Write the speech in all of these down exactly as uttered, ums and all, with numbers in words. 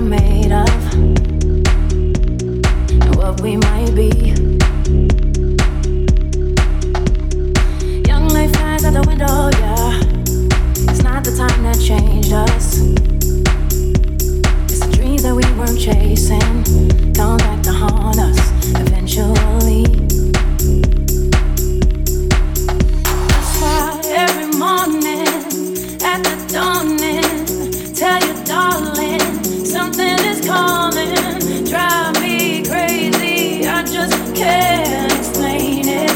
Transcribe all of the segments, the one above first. we're made of, and what we might be. Young life flies out the window, yeah. It's not the time that changed us. It's the dreams that we weren't chasing come back to haunt us eventually. That's why every morning at the dawning, tell you, darling, something is calling. Drive me crazy, I just can't explain it.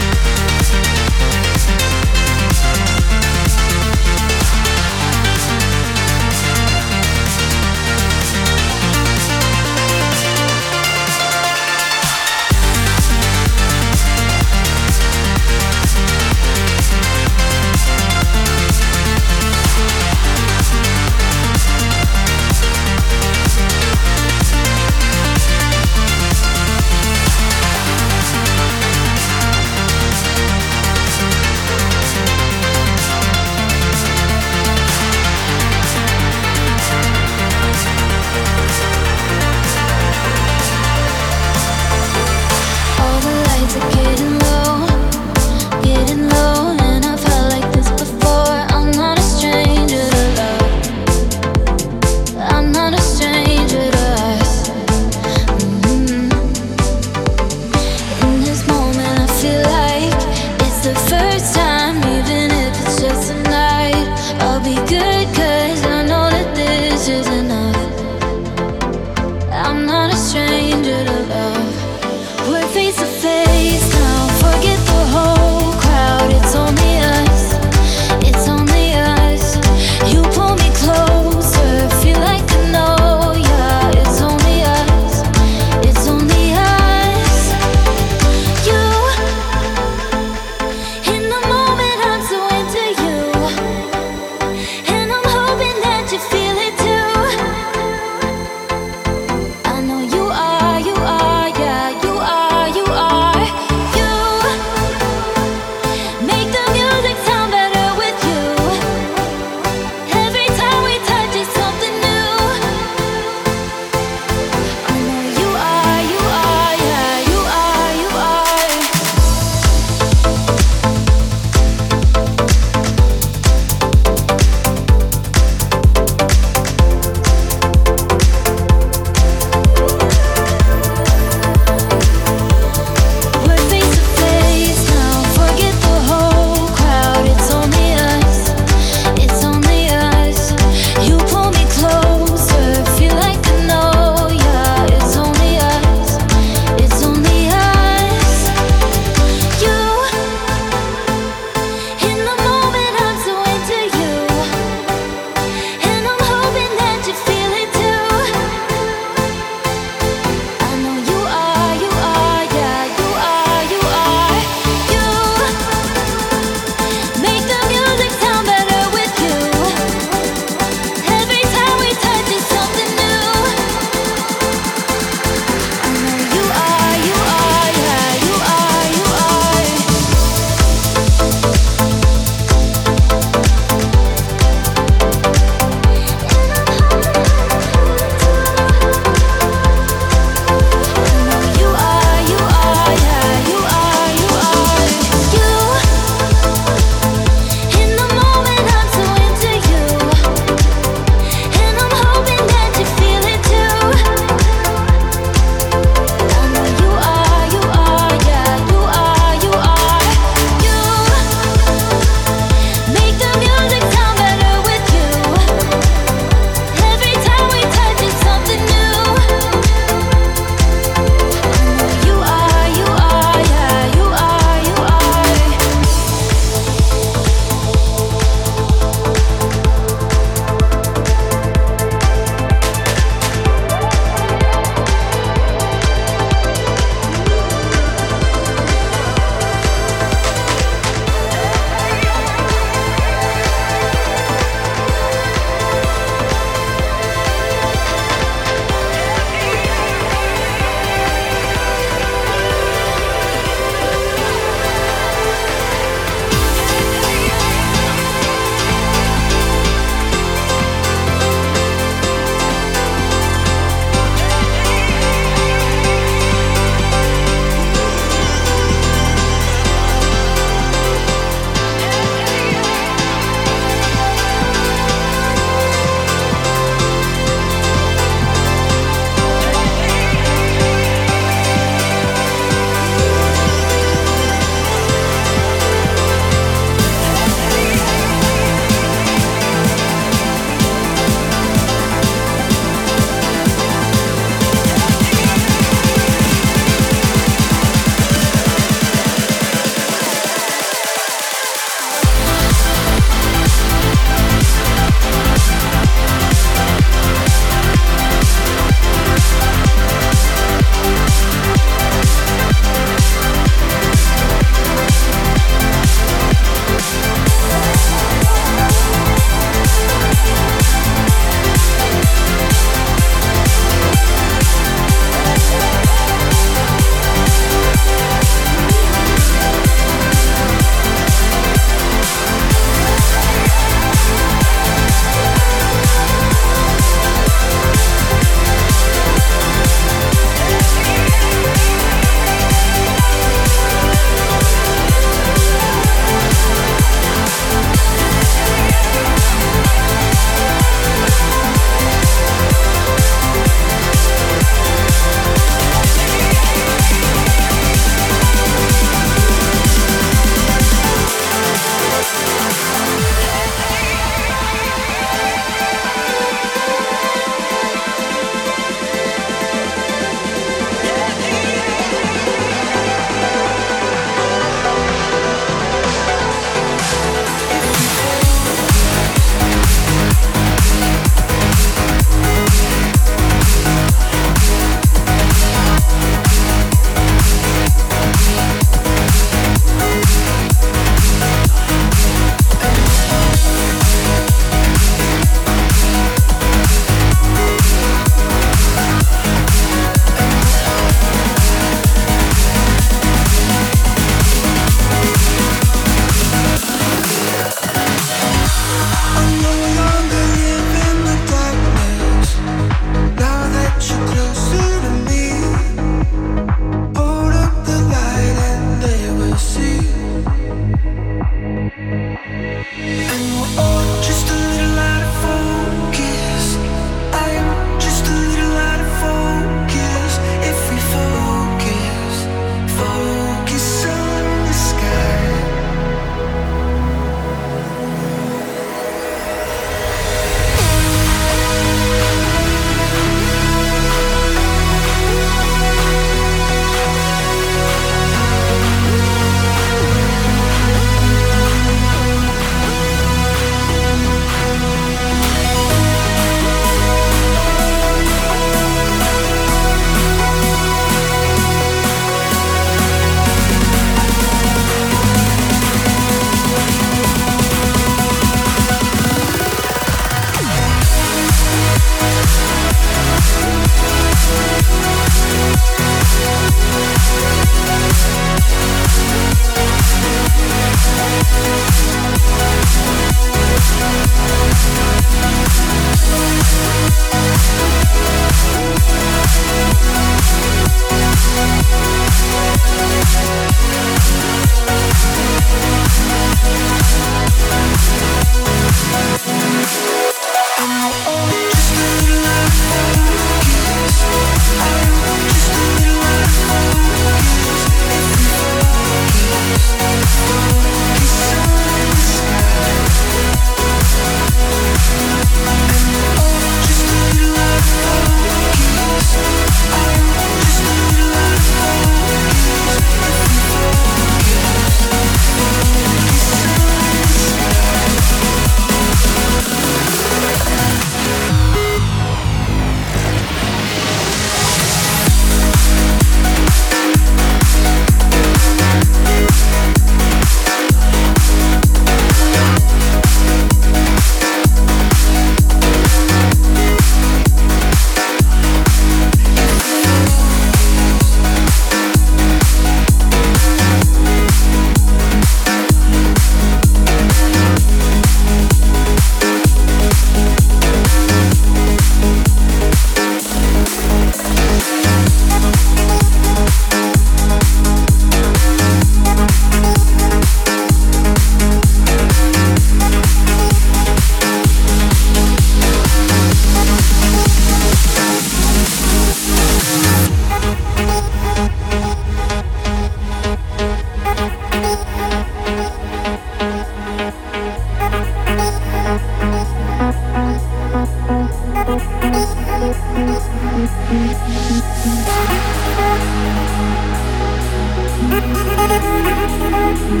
Sweet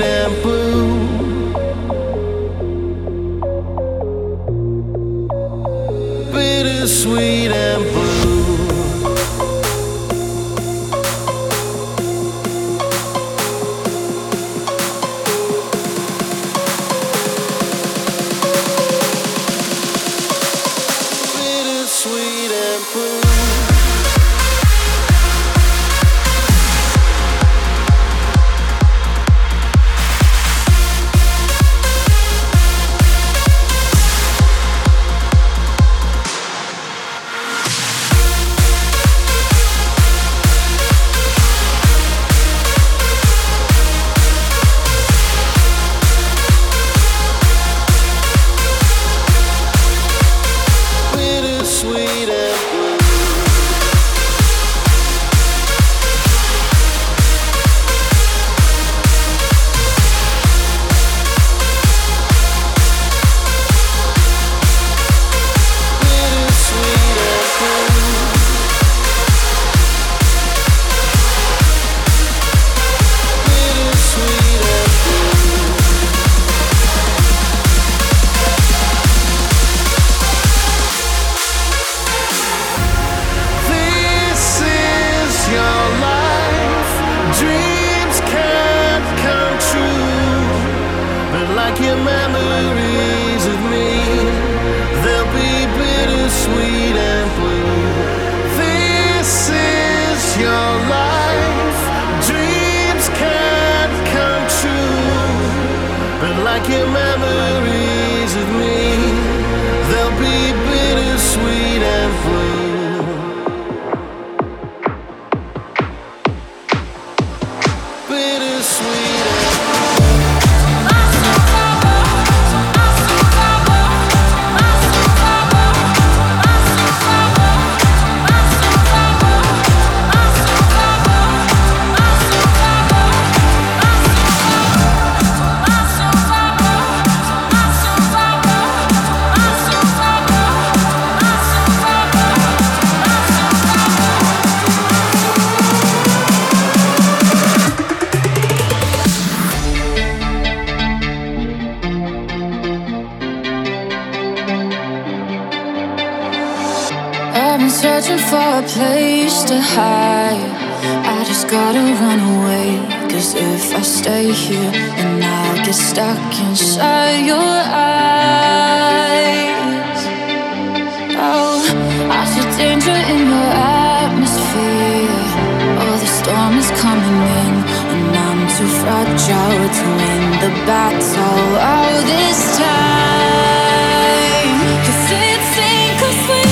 and blue. like your memories of me. They'll be bittersweet and blue. This is your life. Dreams can't come true. But like your memories of me, they'll be bittersweet and blue. Place to hide, I just gotta run away. Cause if I stay here, and I'll get stuck inside your eyes. Oh, I see danger in your atmosphere. Oh, the storm is coming in, and I'm too fragile to win the battle all this time. Cause it's incomplete.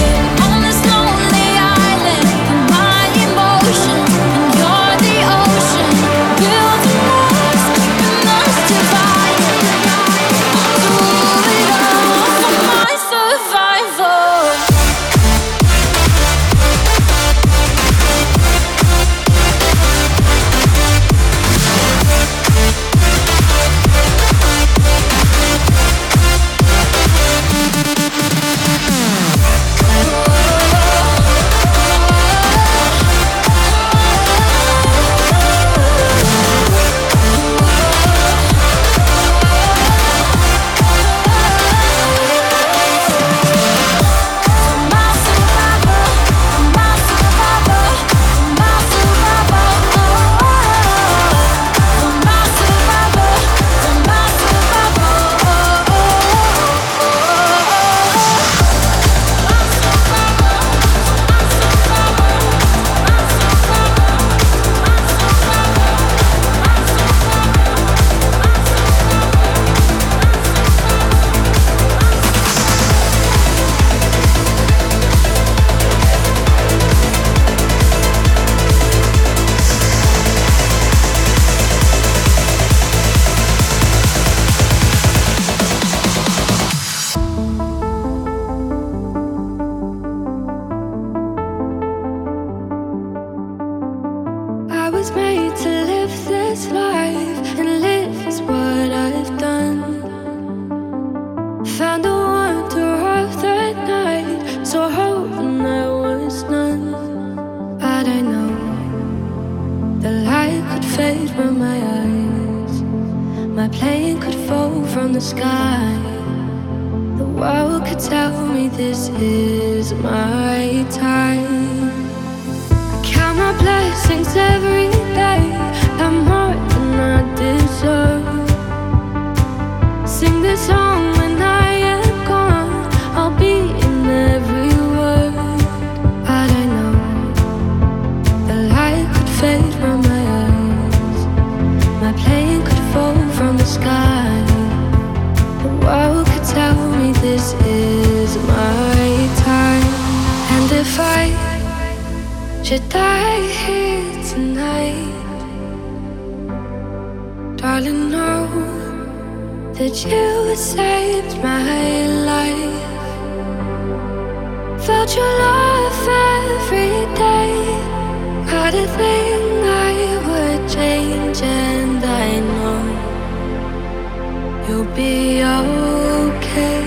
You'll be okay.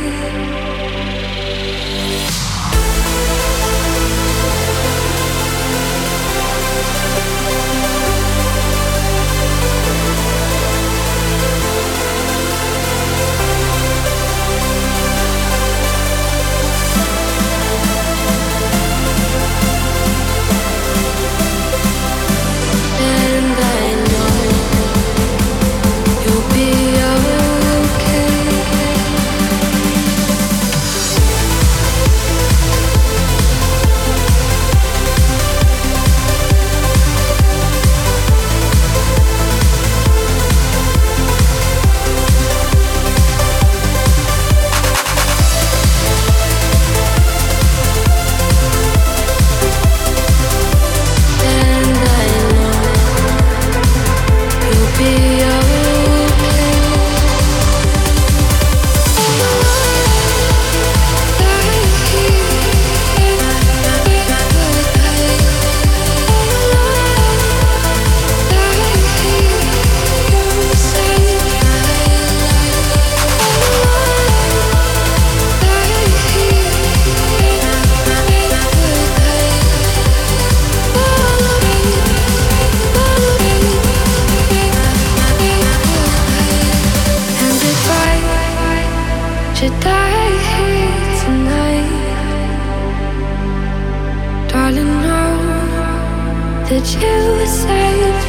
you saved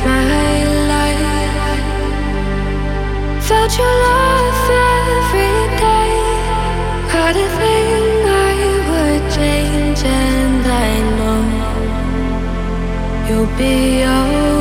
my life. Felt your love every day. Had a thing I would change, and I know you'll be alright.